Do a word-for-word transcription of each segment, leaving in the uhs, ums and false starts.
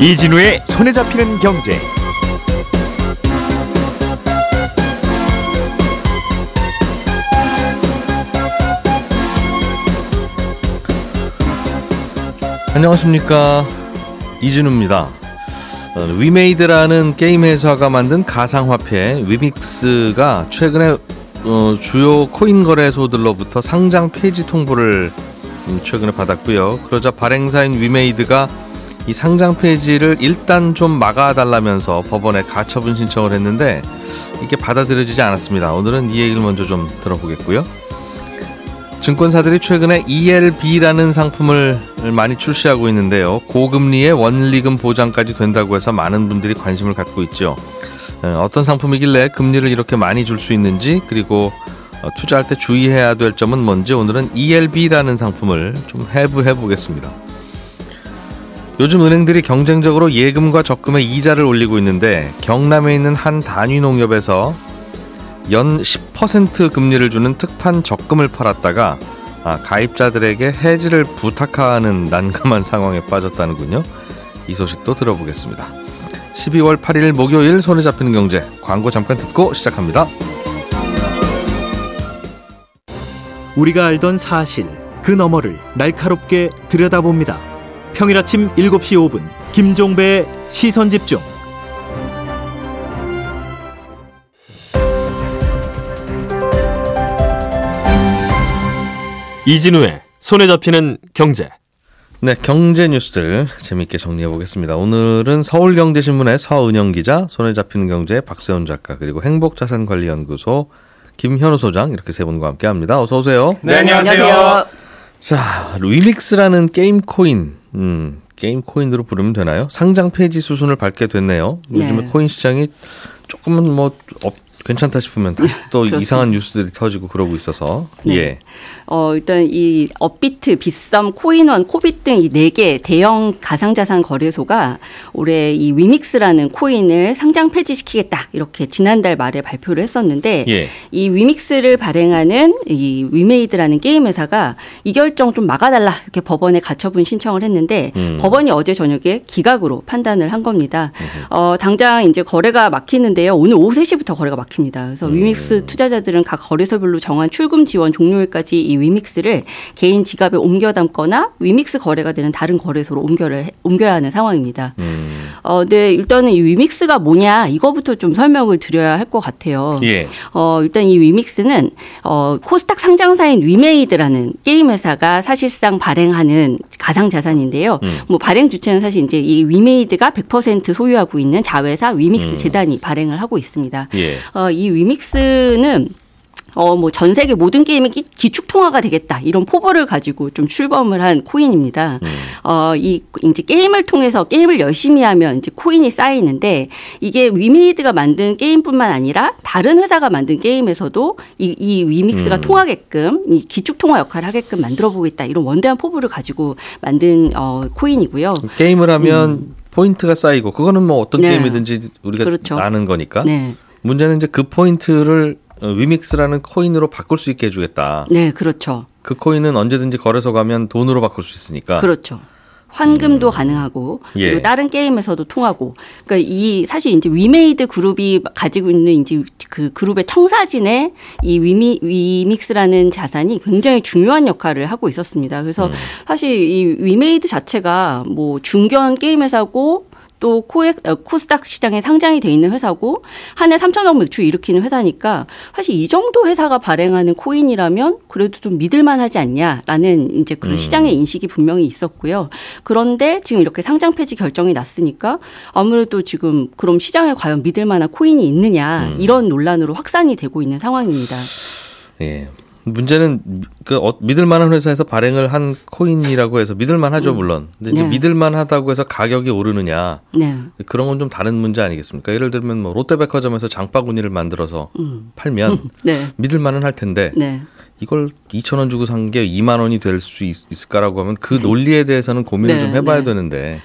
이진우의 손에 잡히는 경제. 안녕하십니까, 이진우입니다. 위메이드라는 게임 회사가 만든 가상화폐 위믹스가 최근에 주요 코인 거래소들로부터 상장 폐지 통보를 최근에 받았고요. 그러자 발행사인 위메이드가 이 상장 폐지를 일단 좀 막아달라면서 법원에 가처분 신청을 했는데 이게 받아들여지지 않았습니다. 오늘은 이 얘기를 먼저 좀 들어보겠고요. 증권사들이 최근에 이엘비라는 상품을 많이 출시하고 있는데요. 고금리에 원리금 보장까지 된다고 해서 많은 분들이 관심을 갖고 있죠. 어떤 상품이길래 금리를 이렇게 많이 줄 수 있는지, 그리고 투자할 때 주의해야 될 점은 뭔지 오늘은 이엘비라는 상품을 좀 해부해보겠습니다. 요즘 은행들이 경쟁적으로 예금과 적금의 이자를 올리고 있는데, 경남에 있는 한 단위농협에서 연 십 퍼센트 금리를 주는 특판 적금을 팔았다가 아, 가입자들에게 해지를 부탁하는 난감한 상황에 빠졌다는군요. 이 소식도 들어보겠습니다. 십이월 팔일 목요일 손에 잡히는 경제, 광고 잠깐 듣고 시작합니다. 우리가 알던 사실, 그 너머를 날카롭게 들여다봅니다. 평일 아침 일곱 시 오 분 김종배의 시선집중. 이진우의 손에 잡히는 경제. 네, 경제 뉴스들 재미있게 정리해 보겠습니다. 오늘은 서울경제신문의 서은영 기자, 손에 잡히는 경제의 박세훈 작가, 그리고 행복자산관리연구소 김현우 소장, 이렇게 세 분과 함께합니다. 어서 오세요. 네, 안녕하세요. 안녕하세요. 자, 위믹스라는 게임 코인. 음, 게임 코인으로 부르면 되나요? 상장 폐지 수순을 밟게 됐네요. 네. 요즘에 코인 시장이 조금은 뭐 업, 괜찮다 싶으면 다시 또 이상한 뉴스들이 터지고 그러고 있어서. 네. 예. 어, 일단 이 업비트, 빗썸, 코인원, 코빗 등 이 네 개 대형 가상자산 거래소가 올해 이 위믹스라는 코인을 상장 폐지시키겠다, 이렇게 지난달 말에 발표를 했었는데, 예. 이 위믹스를 발행하는 이 위메이드라는 게임 회사가 이 결정 좀 막아달라, 이렇게 법원에 가처분 신청을 했는데 음. 법원이 어제 저녁에 기각으로 판단을 한 겁니다. 어, 당장 이제 거래가 막히는데요. 오늘 오후 세 시부터 거래가 막 입니다. 그래서 음. 위믹스 투자자들은 각 거래소별로 정한 출금 지원 종료일까지 이 위믹스를 개인 지갑에 옮겨 담거나 위믹스 거래가 되는 다른 거래소로 옮겨를, 옮겨야 하는 상황입니다. 음. 어, 네, 일단은 이 위믹스가 뭐냐, 이거부터 좀 설명을 드려야 할 것 같아요. 예. 어, 일단 이 위믹스는 어, 코스닥 상장사인 위메이드라는 게임 회사가 사실상 발행하는 가상 자산인데요. 음. 뭐 발행 주체는 사실 이제 이 위메이드가 백 퍼센트 소유하고 있는 자회사 위믹스 음. 재단이 발행을 하고 있습니다. 예. 어, 이 위믹스는 어, 뭐, 전 세계 모든 게임의 기, 기축통화가 되겠다, 이런 포부를 가지고 좀 출범을 한 코인입니다. 음. 어, 이, 이제 게임을 통해서 게임을 열심히 하면 이제 코인이 쌓이는데, 이게 위메이드가 만든 게임뿐만 아니라 다른 회사가 만든 게임에서도 이, 이 위믹스가 음. 통하게끔, 이 기축통화 역할을 하게끔 만들어 보겠다, 이런 원대한 포부를 가지고 만든, 어, 코인이고요. 게임을 하면 음. 포인트가 쌓이고, 그거는 뭐 어떤 네. 게임이든지 우리가 그렇죠. 아는 거니까. 네. 문제는 이제 그 포인트를 위믹스라는 코인으로 바꿀 수 있게 해주겠다. 네, 그렇죠. 그 코인은 언제든지 거래소 가면 돈으로 바꿀 수 있으니까. 그렇죠. 환금도 음. 가능하고, 그리고 예. 다른 게임에서도 통하고. 그러니까 이 사실 이제 위메이드 그룹이 가지고 있는 이제 그 그룹의 청사진에 이 위미, 위믹스라는 자산이 굉장히 중요한 역할을 하고 있었습니다. 그래서 음. 사실 이 위메이드 자체가 뭐 중견 게임 회사고, 또 코엑, 코스닥 시장에 상장이 돼 있는 회사고, 한 해 삼천억 매출 일으키는 회사니까 사실 이 정도 회사가 발행하는 코인이라면 그래도 좀 믿을만하지 않냐라는 이제 그런 음. 시장의 인식이 분명히 있었고요. 그런데 지금 이렇게 상장 폐지 결정이 났으니까 아무래도 지금 그럼 시장에 과연 믿을만한 코인이 있느냐, 음. 이런 논란으로 확산이 되고 있는 상황입니다. 예. 문제는 그 믿을만한 회사에서 발행을 한 코인이라고 해서 믿을만하죠, 물론. 근데 이제 네. 믿을만하다고 해서 가격이 오르느냐, 네. 그런 건 좀 다른 문제 아니겠습니까? 예를 들면 뭐 롯데백화점에서 장바구니를 만들어서 음. 팔면 음. 네. 믿을만은 할 텐데 네. 이걸 이천 원 주고 산 게 이만 원이 될 수 있을까라고 하면 그 논리에 대해서는 고민을 네. 좀 해봐야 네. 되는데.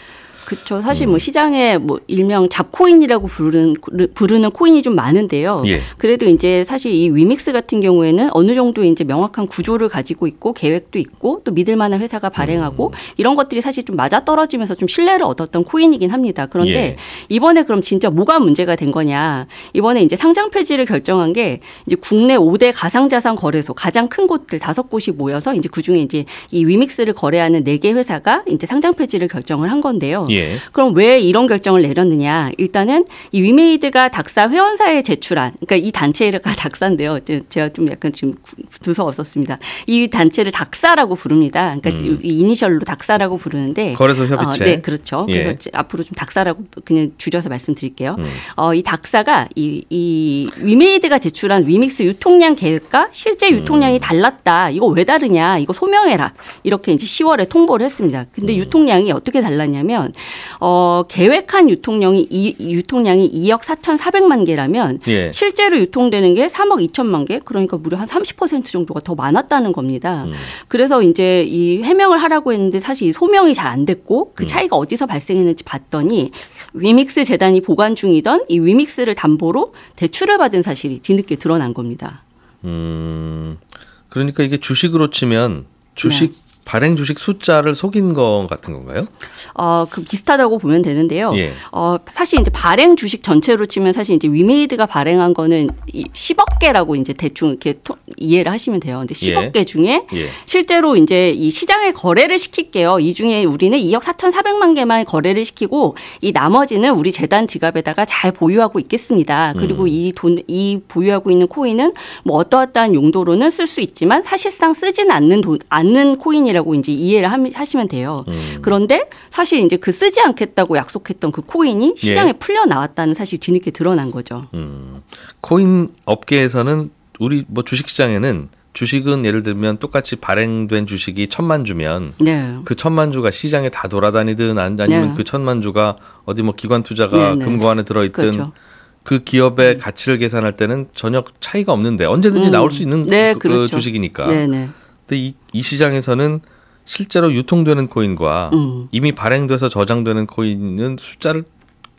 그렇죠. 사실 음. 뭐 시장에 뭐 일명 잡코인이라고 부르는 부르는 코인이 좀 많은데요. 예. 그래도 이제 사실 이 위믹스 같은 경우에는 어느 정도 이제 명확한 구조를 가지고 있고 계획도 있고 또 믿을 만한 회사가 발행하고 음. 이런 것들이 사실 좀 맞아떨어지면서 좀 신뢰를 얻었던 코인이긴 합니다. 그런데 예. 이번에 그럼 진짜 뭐가 문제가 된 거냐? 이번에 이제 상장 폐지를 결정한 게 이제 국내 오 대 가상자산 거래소 가장 큰 곳들 다섯 곳이 모여서 이제 그중에 이제 이 위믹스를 거래하는 네 개 회사가 이제 상장 폐지를 결정을 한 건데요. 예. 그럼 왜 이런 결정을 내렸느냐? 일단은 이 위메이드가 닥사 회원사에 제출한, 그러니까 이 단체가 닥사인데요. 제가 좀 약간 지금 두서없었습니다. 이 단체를 닥사라고 부릅니다. 그러니까 음. 이니셜로 닥사라고 부르는데 거래소 협의체. 어, 네, 그렇죠. 예. 그래서 앞으로 좀 닥사라고 그냥 줄여서 말씀드릴게요. 음. 어, 이 닥사가 이, 이 위메이드가 제출한 위믹스 유통량 계획과 실제 유통량이 음. 달랐다. 이거 왜 다르냐? 이거 소명해라. 이렇게 이제 시월에 통보를 했습니다. 근데 음. 유통량이 어떻게 달랐냐면 어, 계획한 유통량이 이, 유통량이 이억 사천사백만 개라면 예. 실제로 유통되는 게 삼억 이천만 개, 그러니까 무려 한 삼십 퍼센트 정도가 더 많았다는 겁니다. 음. 그래서 이제 이 해명을 하라고 했는데 사실 이 소명이 잘 안 됐고 그 차이가 음. 어디서 발생했는지 봤더니 위믹스 재단이 보관 중이던 이 위믹스를 담보로 대출을 받은 사실이 뒤늦게 드러난 겁니다. 음, 그러니까 이게 주식으로 치면 주식 네. 발행 주식 숫자를 속인 것 같은 건가요? 어, 그 비슷하다고 보면 되는데요. 예. 어, 사실 이제 발행 주식 전체로 치면 사실 이제 위메이드가 발행한 거는 십억 개라고 이제 대충 이렇게 토, 이해를 하시면 돼요. 근데 십억 예. 개 중에 예. 실제로 이제 이 시장에 거래를 시킬게요. 이 중에 우리는 이억 사천사백만 개만 거래를 시키고 이 나머지는 우리 재단 지갑에다가 잘 보유하고 있겠습니다. 그리고 음. 이 돈, 이 보유하고 있는 코인은 뭐 어떠어떠한 용도로는 쓸 수 있지만 사실상 쓰진 않는 돈, 않는 코인이라 라고 이제 이해를 하시면 돼요. 음. 그런데 사실 이제 그 쓰지 않겠다고 약속했던 그 코인이 시장에 예. 풀려 나왔다는 사실이 뒤늦게 드러난 거죠. 음. 코인 업계에서는 우리 뭐 주식 시장에는 주식은 예를 들면 똑같이 발행된 주식이 천만 주면 네. 그 천만 주가 시장에 다 돌아다니든 아니면 네. 그 천만 주가 어디 뭐 기관 투자가 네, 네. 금고 안에 들어있든 그렇죠. 그 기업의 음. 가치를 계산할 때는 전혀 차이가 없는데 언제든지 음. 나올 수 있는 네, 그, 그렇죠. 주식이니까. 네, 네. 근데 이, 이 시장에서는 실제로 유통되는 코인과 음. 이미 발행돼서 저장되는 코인은 숫자를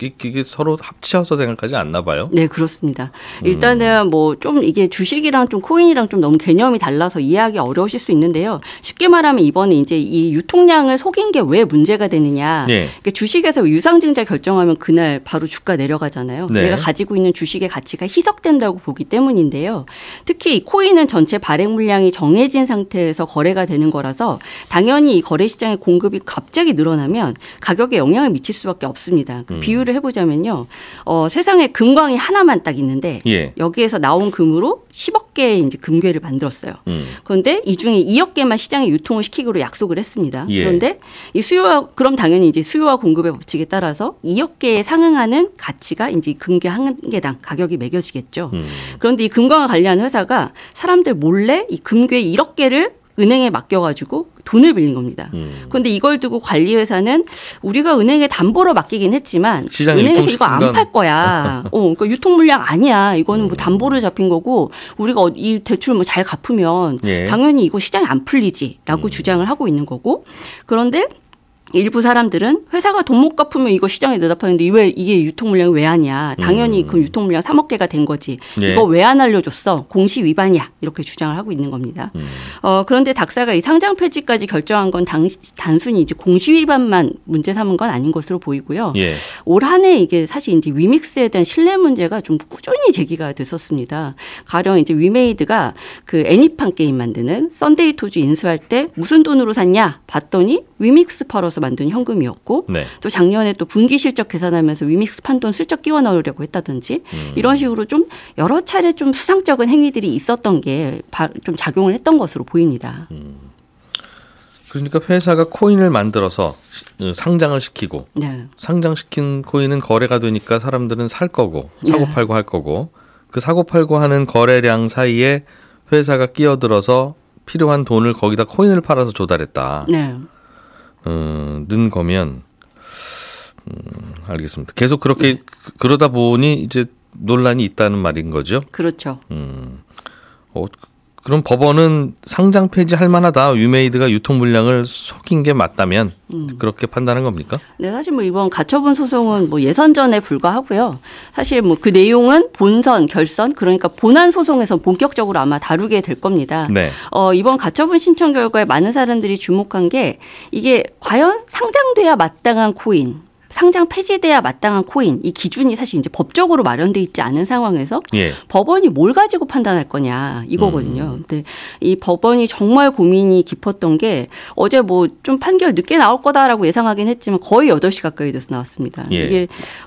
이게 서로 합치어서 생각하지 않나 봐요. 네, 그렇습니다. 일단은 음. 뭐 좀 이게 주식이랑 좀 코인이랑 좀 너무 개념이 달라서 이해하기 어려우실 수 있는데요. 쉽게 말하면 이번에 이제 이 유통량을 속인 게 왜 문제가 되느냐. 네. 그러니까 주식에서 유상증자 결정하면 그날 바로 주가 내려가잖아요. 네. 내가 가지고 있는 주식의 가치가 희석된다고 보기 때문인데요. 특히 코인은 전체 발행 물량이 정해진 상태에서 거래가 되는 거라서 당연히 이 거래 시장의 공급이 갑자기 늘어나면 가격에 영향을 미칠 수밖에 없습니다. 그 음. 비율 해보자면요. 어, 세상에 금광이 하나만 딱 있는데 예. 여기에서 나온 금으로 십억 개의 이제 금괴를 만들었어요. 음. 그런데 이 중에 이억 개만 시장에 유통을 시키기로 약속을 했습니다. 예. 그런데 이 수요와 그럼 당연히 이제 수요와 공급의 법칙에 따라서 이억 개에 상응하는 가치가 이제 금괴 한 개당 가격이 매겨지겠죠. 음. 그런데 이 금광을 관리하는 회사가 사람들 몰래 이 금괴 일억 개를 은행에 맡겨가지고 돈을 빌린 겁니다. 음. 그런데 이걸 두고 관리회사는 우리가 은행에 담보로 맡기긴 했지만 은행에서 이거 안 팔 거야. 어, 그러니까 유통 물량 아니야. 이거는 음. 뭐 담보를 잡힌 거고 우리가 이 대출 뭐 잘 갚으면 예. 당연히 이거 시장에 안 풀리지라고 음. 주장을 하고 있는 거고 그런데 일부 사람들은 회사가 돈 못 갚으면 이거 시장에 내다 파는데 왜 이게 유통 물량이 왜 하냐. 당연히 음. 그 유통 물량 삼억 개가 된 거지. 예. 이거 왜 안 알려줬어. 공시 위반이야. 이렇게 주장을 하고 있는 겁니다. 음. 어, 그런데 닥사가 이 상장 폐지까지 결정한 건 당시, 단순히 이제 공시 위반만 문제 삼은 건 아닌 것으로 보이고요. 예. 올 한 해 이게 사실 이제 위믹스에 대한 신뢰 문제가 좀 꾸준히 제기가 됐었습니다. 가령 이제 위메이드가 그 애니팡 게임 만드는 썬데이토즈 인수할 때 무슨 돈으로 샀냐 봤더니 위믹스 팔아서 만든 현금이었고 네. 또 작년에 또 분기 실적 계산하면서 위믹스 판돈 슬쩍 끼워 넣으려고 했다든지 음. 이런 식으로 좀 여러 차례 좀 수상쩍은 행위들이 있었던 게 좀 작용을 했던 것으로 보입니다. 음. 그러니까 회사가 코인을 만들어서 상장을 시키고 네. 상장시킨 코인은 거래가 되니까 사람들은 살 거고 사고 네. 팔고 할 거고 그 사고 팔고 하는 거래량 사이에 회사가 끼어들어서 필요한 돈을 거기다 코인을 팔아서 조달했다. 네. 음, 는 거면 음, 알겠습니다. 계속 그렇게 네. 그러다 보니 이제 논란이 있다는 말인 거죠? 그렇죠. 음, 어, 그럼 법원은 상장 폐지할 만하다. 위메이드가 유통 물량을 속인 게 맞다면 음. 그렇게 판단한 겁니까? 네, 사실 뭐 이번 가처분 소송은 뭐 예선전에 불과하고요. 사실 뭐 그 내용은 본선, 결선, 그러니까 본안 소송에서 본격적으로 아마 다루게 될 겁니다. 네. 어, 이번 가처분 신청 결과에 많은 사람들이 주목한 게 이게 과연 상장돼야 마땅한 코인. 상장 폐지돼야 마땅한 코인 이 기준이 사실 이제 법적으로 마련돼 있지 않은 상황에서 예. 법원이 뭘 가지고 판단할 거냐 이거거든요. 음. 근데 이 법원이 정말 고민이 깊었던 게 어제 뭐 좀 판결 늦게 나올 거다라고 예상하긴 했지만 거의 여덟 시 가까이 돼서 나왔습니다. 예. 이게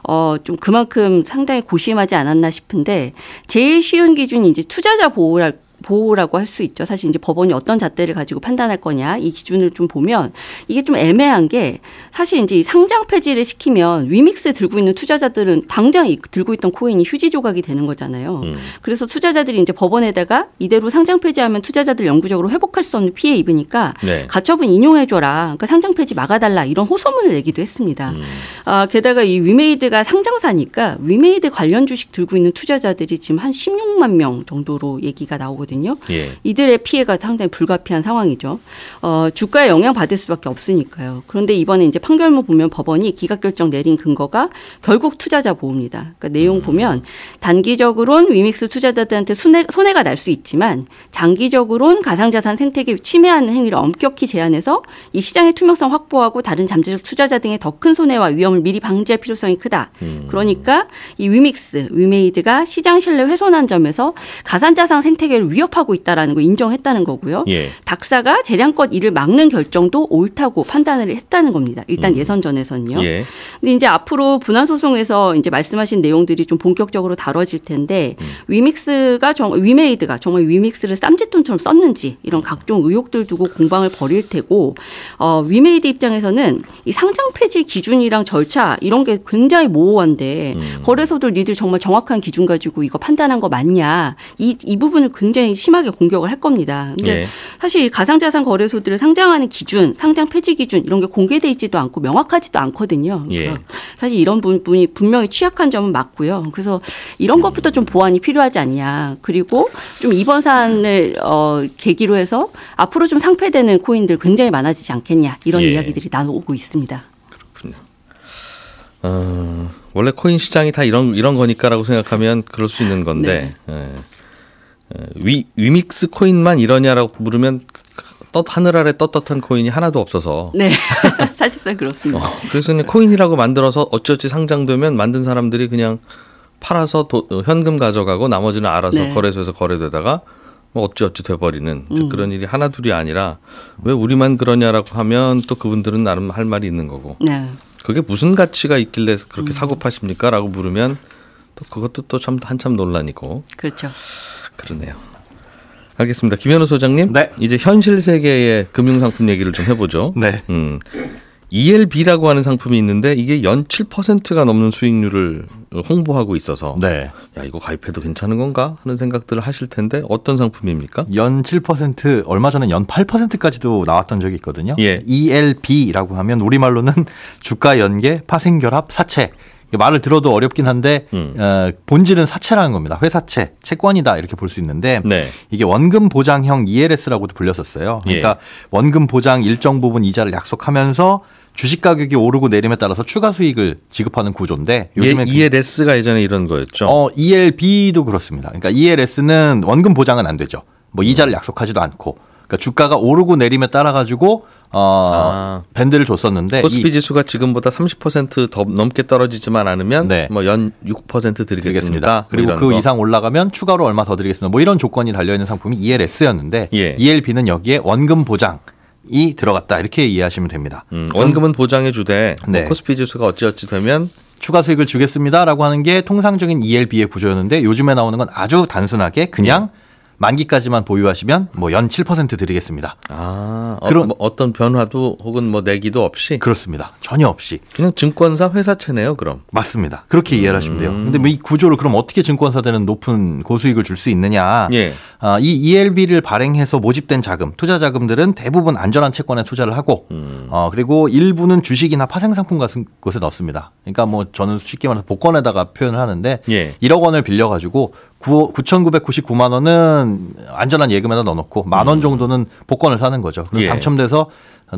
어 좀 그만큼 상당히 고심하지 않았나 싶은데 제일 쉬운 기준이 이제 투자자 보호랄 보호라고 할 수 있죠. 사실 이제 법원이 어떤 잣대를 가지고 판단할 거냐 이 기준을 좀 보면 이게 좀 애매한 게 사실 이제 이 상장 폐지를 시키면 위믹스 들고 있는 투자자들은 당장 들고 있던 코인이 휴지 조각이 되는 거잖아요. 음. 그래서 투자자들이 이제 법원에다가 이대로 상장 폐지하면 투자자들 영구적으로 회복할 수 없는 피해 입으니까 네. 가처분 인용해줘라. 그러니까 상장 폐지 막아달라 이런 호소문을 내기도 했습니다. 음. 아, 게다가 이 위메이드가 상장사니까 위메이드 관련 주식 들고 있는 투자자들이 지금 한 십육만 명 정도로 얘기가 나오거든요. 예. 이들의 피해가 상당히 불가피한 상황이죠. 어, 주가에 영향받을 수밖에 없으니까요. 그런데 이번에 이제 판결문 보면 법원이 기각결정 내린 근거가 결국 투자자 보호입니다. 그러니까 내용 음. 보면 단기적으론 위믹스 투자자들한테 손해, 손해가 날 수 있지만 장기적으론 가상자산 생태계 침해하는 행위를 엄격히 제한해서 이 시장의 투명성 확보하고 다른 잠재적 투자자 등의 더 큰 손해와 위험을 미리 방지할 필요성이 크다. 음. 그러니까 이 위믹스, 위메이드가 시장 신뢰 훼손한 점에서 가상자산 생태계를 위협 위협하고 있다라는 걸 인정했다는 거고요. 예. 닥사가 재량껏 이를 막는 결정도 옳다고 판단을 했다는 겁니다. 일단 음. 예선전에서는요. 예. 근데 이제 앞으로 분한 소송에서 이제 말씀하신 내용들이 좀 본격적으로 다뤄질 텐데 음. 위믹스가 정, 위메이드가 정말 위믹스를 쌈짓돈처럼 썼는지 이런 각종 의혹들 두고 공방을 벌일 테고 어, 위메이드 입장에서는 이 상장 폐지 기준이랑 절차 이런 게 굉장히 모호한데 음. 거래소들 니들 정말 정확한 기준 가지고 이거 판단한 거 맞냐 이, 이 부분을 굉장히 심하게 공격을 할 겁니다. 근데 예. 사실 가상자산 거래소들을 상장하는 기준, 상장 폐지 기준 이런 게 공개돼 있지도 않고 명확하지도 않거든요. 그러니까 예. 사실 이런 부분이 분명히 취약한 점은 맞고요. 그래서 이런 것부터 좀 보완이 필요하지 않냐. 그리고 좀 이번 사안을 어, 계기로 해서 앞으로 좀 상폐되는 코인들 굉장히 많아지지 않겠냐 이런 예. 이야기들이 나오고 있습니다. 그렇군요. 어, 원래 코인 시장이 다 이런 이런 거니까라고 생각하면 그럴 수 있는 건데. 네. 예. 위, 위믹스 코인만 이러냐라고 물으면 떳 하늘 아래 떳떳한 코인이 하나도 없어서. 네. 사실상 그렇습니다. 어, 그래서 그냥 코인이라고 만들어서 어찌어찌 상장되면 만든 사람들이 그냥 팔아서 도, 현금 가져가고 나머지는 알아서 네. 거래소에서 거래되다가 뭐 어찌어찌 돼버리는 음. 그런 일이 하나둘이 아니라 왜 우리만 그러냐라고 하면 또 그분들은 나름 할 말이 있는 거고. 네. 그게 무슨 가치가 있길래 그렇게 음. 사고 파십니까? 라고 물으면 또 그것도 또 참 한참 논란이고. 그렇죠. 그러네요. 알겠습니다. 김현우 소장님. 네. 이제 현실 세계의 금융상품 얘기를 좀 해보죠. 네. 음, 이엘비라고 하는 상품이 있는데 이게 연 칠 퍼센트가 넘는 수익률을 홍보하고 있어서 네. 야 이거 가입해도 괜찮은 건가 하는 생각들을 하실 텐데 어떤 상품입니까? 연 칠 퍼센트 얼마 전에 연 팔 퍼센트까지도 나왔던 적이 있거든요. 예. 이엘비라고 하면 우리말로는 주가 연계, 파생결합, 사채. 말을 들어도 어렵긴 한데 음. 어, 본질은 사채라는 겁니다. 회사채, 채권이다 이렇게 볼 수 있는데 네. 이게 원금 보장형 이엘에스라고도 불렸었어요. 그러니까 예. 원금 보장 일정 부분 이자를 약속하면서 주식 가격이 오르고 내림에 따라서 추가 수익을 지급하는 구조인데 요즘에 예, 이엘에스가 예전에 이런 거였죠. 어, 이엘비도 그렇습니다. 그러니까 이엘에스는 원금 보장은 안 되죠. 뭐 이자를 약속하지도 않고 그러니까 주가가 오르고 내림에 따라 가지고 어, 아. 밴드를 줬었는데 코스피 지수가 지금보다 삼십 퍼센트 더 넘게 떨어지지만 않으면 네. 뭐 연 육 퍼센트 드리겠습니다. 드리겠습니다. 그리고 그 거. 이상 올라가면 추가로 얼마 더 드리겠습니다. 뭐 이런 조건이 달려 있는 상품이 이엘에스였는데 예. 이엘비는 여기에 원금 보장 이 들어갔다 이렇게 이해하시면 됩니다. 음, 원금은 보장해 주되 네. 뭐 코스피 지수가 어찌어찌 되면 추가 수익을 주겠습니다라고 하는 게 통상적인 이엘비의 구조였는데 요즘에 나오는 건 아주 단순하게 그냥 예. 만기까지만 보유하시면 뭐 연 칠 퍼센트 드리겠습니다. 아, 어, 그런 뭐 어떤 변화도 혹은 뭐 내기도 없이 그렇습니다. 전혀 없이 그냥 증권사 회사채네요, 그럼. 맞습니다. 그렇게 음. 이해를 하시면 돼요. 근데 뭐 이 구조를 그럼 어떻게 증권사들은 높은 고수익을 줄 수 있느냐? 예. 이 이엘비를 발행해서 모집된 자금, 투자 자금들은 대부분 안전한 채권에 투자를 하고 음. 어, 그리고 일부는 주식이나 파생상품 같은 곳에 넣습니다. 그러니까 뭐 저는 쉽게 말해서 복권에다가 표현을 하는데 예. 일억 원을 빌려가지고 구천구백구십구만 원은 안전한 예금에다 넣어놓고 만 원 정도는 복권을 사는 거죠. 그래서 예. 당첨돼서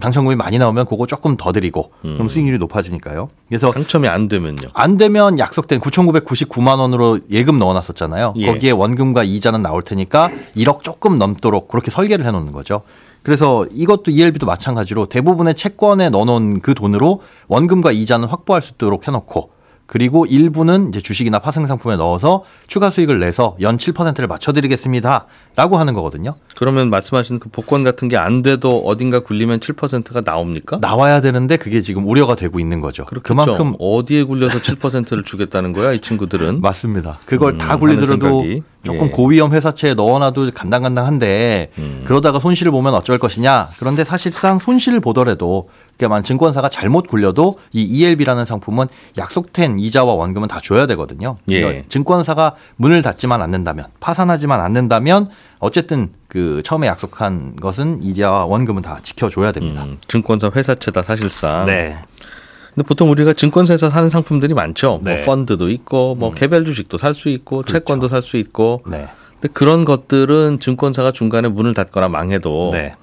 당첨금이 많이 나오면 그거 조금 더 드리고 음. 그럼 수익률이 높아지니까요. 그래서 당첨이 안 되면요? 안 되면 약속된 구천구백구십구만 원으로 예금 넣어놨었잖아요. 예. 거기에 원금과 이자는 나올 테니까 일억 조금 넘도록 그렇게 설계를 해놓는 거죠. 그래서 이것도 이엘비도 마찬가지로 대부분의 채권에 넣어놓은 그 돈으로 원금과 이자는 확보할 수 있도록 해놓고 그리고 일부는 이제 주식이나 파생상품에 넣어서 추가 수익을 내서 연 칠 퍼센트를 맞춰드리겠습니다라고 하는 거거든요. 그러면 말씀하신 그 복권 같은 게 안 돼도 어딘가 굴리면 칠 퍼센트가 나옵니까? 나와야 되는데 그게 지금 우려가 되고 있는 거죠. 그렇겠죠. 그만큼 어디에 굴려서 칠 퍼센트를 주겠다는 거야 이 친구들은? 맞습니다. 그걸 음, 다 굴리더라도 조금 예. 고위험 회사채에 넣어놔도 간당간당한데 음. 그러다가 손실을 보면 어쩔 것이냐. 그런데 사실상 손실을 보더라도 그러니까 증권사가 잘못 굴려도 이 이엘비라는 상품은 약속된 이자와 원금은 다 줘야 되거든요. 그러니까 예. 증권사가 문을 닫지만 않는다면 파산하지만 않는다면 어쨌든 그 처음에 약속한 것은 이자와 원금은 다 지켜줘야 됩니다. 음, 증권사 회사채다 사실상. 네. 근데 보통 우리가 증권사에서 사는 상품들이 많죠. 네. 뭐 펀드도 있고 뭐 음. 개별 주식도 살 수 있고 그렇죠. 채권도 살 수 있고. 네. 근데 그런 것들은 증권사가 중간에 문을 닫거나 망해도 네.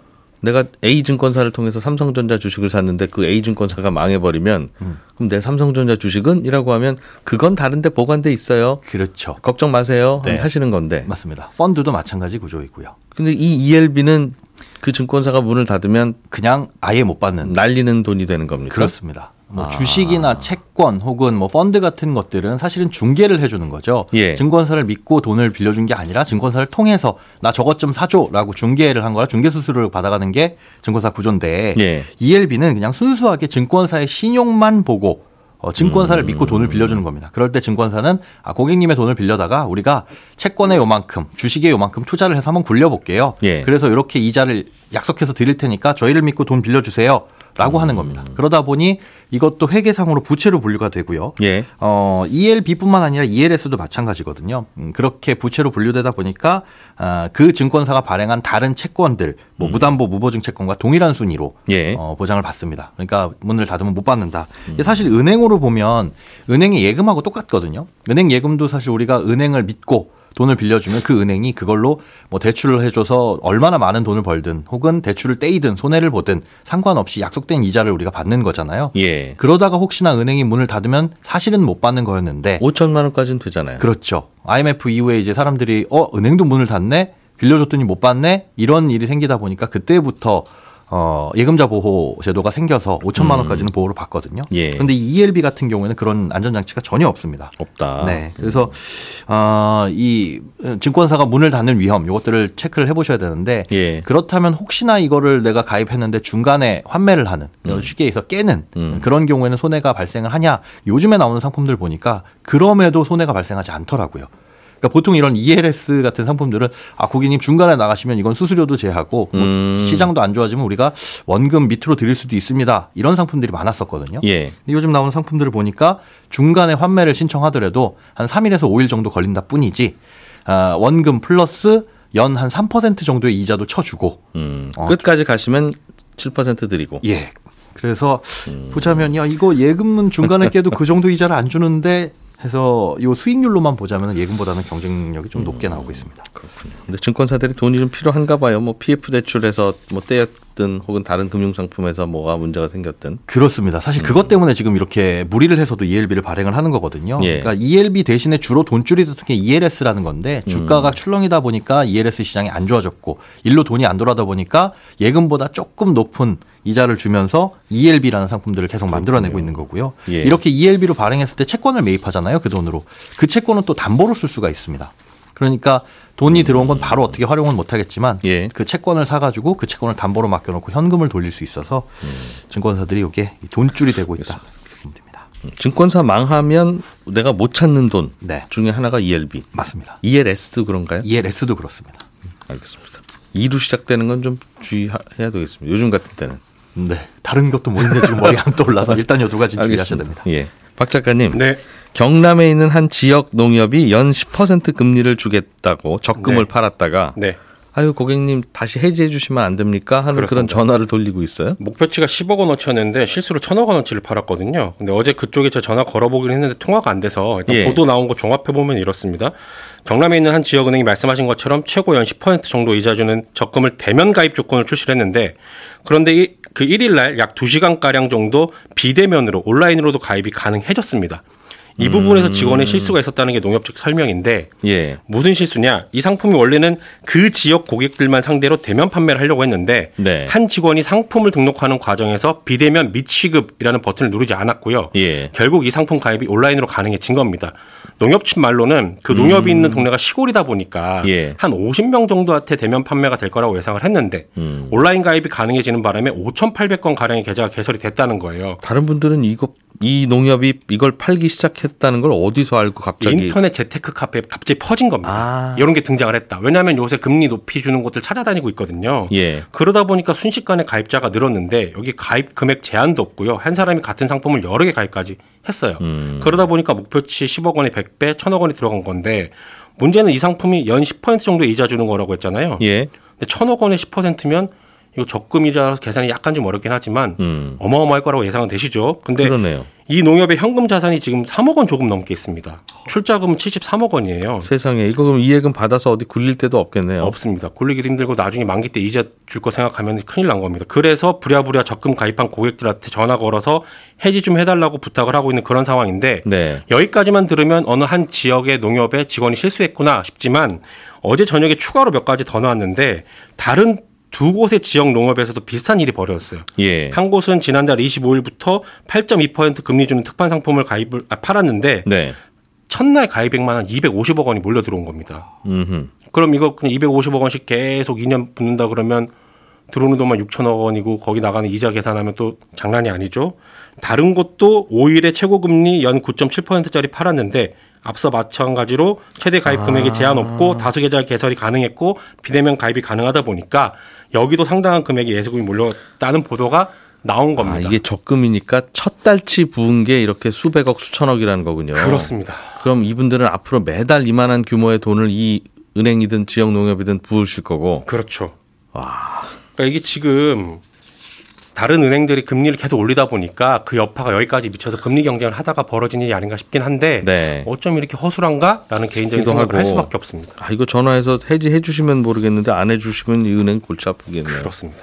내가 A 증권사를 통해서 삼성전자 주식을 샀는데 그 A 증권사가 망해버리면 음. 그럼 내 삼성전자 주식은? 이라고 하면 그건 다른데 보관돼 있어요. 그렇죠. 걱정 마세요. 네. 하시는 건데. 맞습니다. 펀드도 마찬가지 구조이고요. 근데 이 이엘비는 그 증권사가 문을 닫으면 그냥 아예 못 받는 날리는 돈이 되는 겁니까? 그렇습니다. 뭐 아. 주식이나 채권 혹은 뭐 펀드 같은 것들은 사실은 중개를 해주는 거죠. 예. 증권사를 믿고 돈을 빌려준 게 아니라 증권사를 통해서 나 저것 좀 사줘라고 중개를 한 거라 중개 수수료를 받아가는 게 증권사 구조인데 예. 이엘비는 그냥 순수하게 증권사의 신용만 보고 어, 증권사를 음. 믿고 돈을 빌려주는 겁니다. 그럴 때 증권사는 아, 고객님의 돈을 빌려다가 우리가 채권에 요만큼 주식에 요만큼 투자를 해서 한번 굴려볼게요. 예. 그래서 이렇게 이자를 약속해서 드릴 테니까 저희를 믿고 돈 빌려주세요. 라고 하는 겁니다. 그러다 보니 이것도 회계상으로 부채로 분류가 되고요. 예. 어, 이엘비뿐만 아니라 이엘에스도 마찬가지거든요. 음, 그렇게 부채로 분류되다 보니까 어, 그 증권사가 발행한 다른 채권들, 뭐 음. 무담보, 무보증 채권과 동일한 순위로 예. 어, 보장을 받습니다. 그러니까 문을 닫으면 못 받는다. 음. 사실 은행으로 보면 은행의 예금하고 똑같거든요. 은행 예금도 사실 우리가 은행을 믿고 돈을 빌려주면 그 은행이 그걸로 뭐 대출을 해줘서 얼마나 많은 돈을 벌든 혹은 대출을 떼이든 손해를 보든 상관없이 약속된 이자를 우리가 받는 거잖아요. 예. 그러다가 혹시나 은행이 문을 닫으면 사실은 못 받는 거였는데. 오천만 원까지는 되잖아요. 그렇죠. 아이엠에프 이후에 이제 사람들이 어, 은행도 문을 닫네? 빌려줬더니 못 받네? 이런 일이 생기다 보니까 그때부터 어, 예금자 보호 제도가 생겨서 오천만 원까지는 음. 보호를 받거든요. 예. 그런데 이 이엘비 같은 경우에는 그런 안전장치가 전혀 없습니다. 없다. 네. 그래서, 어, 이 증권사가 문을 닫는 위험, 이것들을 체크를 해보셔야 되는데, 예. 그렇다면 혹시나 이거를 내가 가입했는데 중간에 환매를 하는, 음. 쉽게 해서 깨는 음. 그런 경우에는 손해가 발생을 하냐, 요즘에 나오는 상품들 보니까 그럼에도 손해가 발생하지 않더라고요. 그러니까 보통 이런 이엘에스 같은 상품들은 아 고객님 중간에 나가시면 이건 수수료도 제하고 뭐 음. 시장도 안 좋아지면 우리가 원금 밑으로 드릴 수도 있습니다. 이런 상품들이 많았었거든요. 예. 근데 요즘 나오는 상품들을 보니까 중간에 환매를 신청하더라도 한 삼 일에서 오 일 정도 걸린다 뿐이지 아, 원금 플러스 연 한 삼 퍼센트 정도의 이자도 쳐주고 음. 어. 끝까지 가시면 칠 퍼센트 드리고. 예. 그래서 음. 보자면 야 이거 예금은 중간에 깨도 그 정도 이자를 안 주는데. 해서 이 수익률로만 보자면 예금보다는 경쟁력이 좀 높게 나오고 있습니다. 그렇군요. 근데 증권사들이 돈이 좀 필요한가 봐요. 뭐 피에프 대출에서 뭐 떼였든 혹은 다른 금융상품에서 뭐가 문제가 생겼든. 그렇습니다. 사실 그것 때문에 지금 이렇게 무리를 해서도 이엘비를 발행을 하는 거거든요. 예. 그러니까 이엘비 대신에 주로 돈줄이 듣는 게 이엘에스라는 건데 주가가 출렁이다 보니까 이엘에스 시장이 안 좋아졌고 일로 돈이 안 돌아다 보니까 예금보다 조금 높은 이자를 주면서 이엘비라는 상품들을 계속 그렇군요. 만들어내고 있는 거고요. 예. 이렇게 이엘비로 발행했을 때 채권을 매입하잖아요. 그 돈으로. 그 채권은 또 담보로 쓸 수가 있습니다. 그러니까 돈이 들어온 건 바로 어떻게 활용은 못하겠지만 예. 그 채권을 사가지고 그 채권을 담보로 맡겨놓고 현금을 돌릴 수 있어서 음. 증권사들이 이게 돈줄이 되고 있다. 이렇게 보면 됩니다. 증권사 망하면 내가 못 찾는 돈 네. 중에 하나가 이엘비. 맞습니다. 이엘에스도 그런가요? 이엘에스도 그렇습니다. 알겠습니다. 이로 시작되는 건 좀 주의해야 되겠습니다. 요즘 같은 때는. 네. 다른 것도 모르는데 지금 머리 안 떠올라서 일단 요 두 가지 주의하셔야 됩니다. 예. 박 작가님. 네. 경남에 있는 한 지역 농협이 연 십 퍼센트 금리를 주겠다고 적금을 네. 팔았다가 네. 아유 고객님 다시 해지해 주시면 안 됩니까? 하는 그렇습니다. 그런 전화를 돌리고 있어요. 목표치가 십억 원어치였는데 실수로 천억 원어치를 팔았거든요. 근데 어제 그쪽에 저 전화 걸어보긴 했는데 통화가 안 돼서 일단 예. 보도 나온 거 종합해보면 이렇습니다. 경남에 있는 한 지역은행이 말씀하신 것처럼 최고 연 십 퍼센트 정도 이자 주는 적금을 대면 가입 조건을 출시를 했는데 그런데 이, 그 일 일 날 약 두 시간가량 정도 비대면으로 온라인으로도 가입이 가능해졌습니다. 이 부분에서 직원의 음. 실수가 있었다는 게 농협 측 설명인데 예. 무슨 실수냐. 이 상품이 원래는 그 지역 고객들만 상대로 대면 판매를 하려고 했는데 네. 한 직원이 상품을 등록하는 과정에서 비대면 및 취급이라는 버튼을 누르지 않았고요. 예. 결국 이 상품 가입이 온라인으로 가능해진 겁니다. 농협 측 말로는 그 농협이 음. 있는 동네가 시골이다 보니까 예. 한 오십 명 정도한테 대면 판매가 될 거라고 예상을 했는데 음. 온라인 가입이 가능해지는 바람에 오천팔백 건가량의 계좌가 개설이 됐다는 거예요. 다른 분들은 이거 이 농협이 이걸 팔기 시작했다는 걸 어디서 알고 갑자기. 인터넷 재테크 카페에 갑자기 퍼진 겁니다. 아. 이런 게 등장을 했다. 왜냐하면 요새 금리 높이 주는 곳들 찾아다니고 있거든요. 예. 그러다 보니까 순식간에 가입자가 늘었는데 여기 가입 금액 제한도 없고요. 한 사람이 같은 상품을 여러 개 가입까지 했어요. 음. 그러다 보니까 목표치 십억 원에 백 배, 천억 원이 들어간 건데 문제는 이 상품이 연 십 퍼센트 정도 이자 주는 거라고 했잖아요. 예. 근데 천억 원에 십 퍼센트면 이거 적금이자 계산이 약간 좀 어렵긴 하지만 음. 어마어마할 거라고 예상은 되시죠. 근데 그러네요. 이 농협의 현금 자산이 지금 삼억 원 조금 넘게 있습니다. 출자금은 칠십삼억 원이에요. 세상에 이거 그럼 이해금 받아서 어디 굴릴 데도 없겠네요. 없습니다. 굴리기도 힘들고 나중에 만기 때 이자 줄 거 생각하면 큰일 난 겁니다. 그래서 부랴부랴 적금 가입한 고객들한테 전화 걸어서 해지 좀 해달라고 부탁을 하고 있는 그런 상황인데 네. 여기까지만 들으면 어느 한 지역의 농협의 직원이 실수했구나 싶지만 어제 저녁에 추가로 몇 가지 더 나왔는데 다른 두 곳의 지역 농업에서도 비슷한 일이 벌어졌어요. 예. 한 곳은 지난달 이십오일부터 팔 점 이 퍼센트 금리 주는 특판 상품을 가입을 아, 팔았는데 네. 첫날 가입액만 한 이백오십억 원이 몰려 들어온 겁니다. 음흠. 그럼 이거 그냥 이백오십억 원씩 계속 이 년 붙는다 그러면 들어오는 돈만 육천억 원이고 거기 나가는 이자 계산하면 또 장난이 아니죠. 다른 곳도 오일에 최고금리 연 구 점 칠 퍼센트짜리 팔았는데 앞서 마찬가지로 최대 가입 금액이 제한 없고 다수 계좌 개설이 가능했고 비대면 가입이 가능하다 보니까 여기도 상당한 금액의 예수금이 몰려왔다는 보도가 나온 겁니다. 아, 이게 적금이니까 첫 달치 부은 게 이렇게 수백억 수천억이라는 거군요. 그렇습니다. 그럼 이분들은 앞으로 매달 이만한 규모의 돈을 이 은행이든 지역 농협이든 부으실 거고. 그렇죠. 와. 그러니까 이게 지금 다른 은행들이 금리를 계속 올리다 보니까 그 여파가 여기까지 미쳐서 금리 경쟁을 하다가 벌어진 일이 아닌가 싶긴 한데 네. 어쩜 이렇게 허술한가라는 개인적인 생각을 하고. 할 수밖에 없습니다. 아, 이거 전화해서 해지해 주시면 모르겠는데 안 해 주시면 이 은행 골치 아프겠네요. 그렇습니다.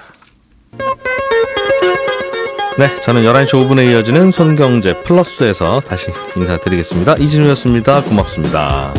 네, 저는 열한 시 오 분에 이어지는 손경제 플러스에서 다시 인사드리겠습니다. 이진우였습니다. 고맙습니다.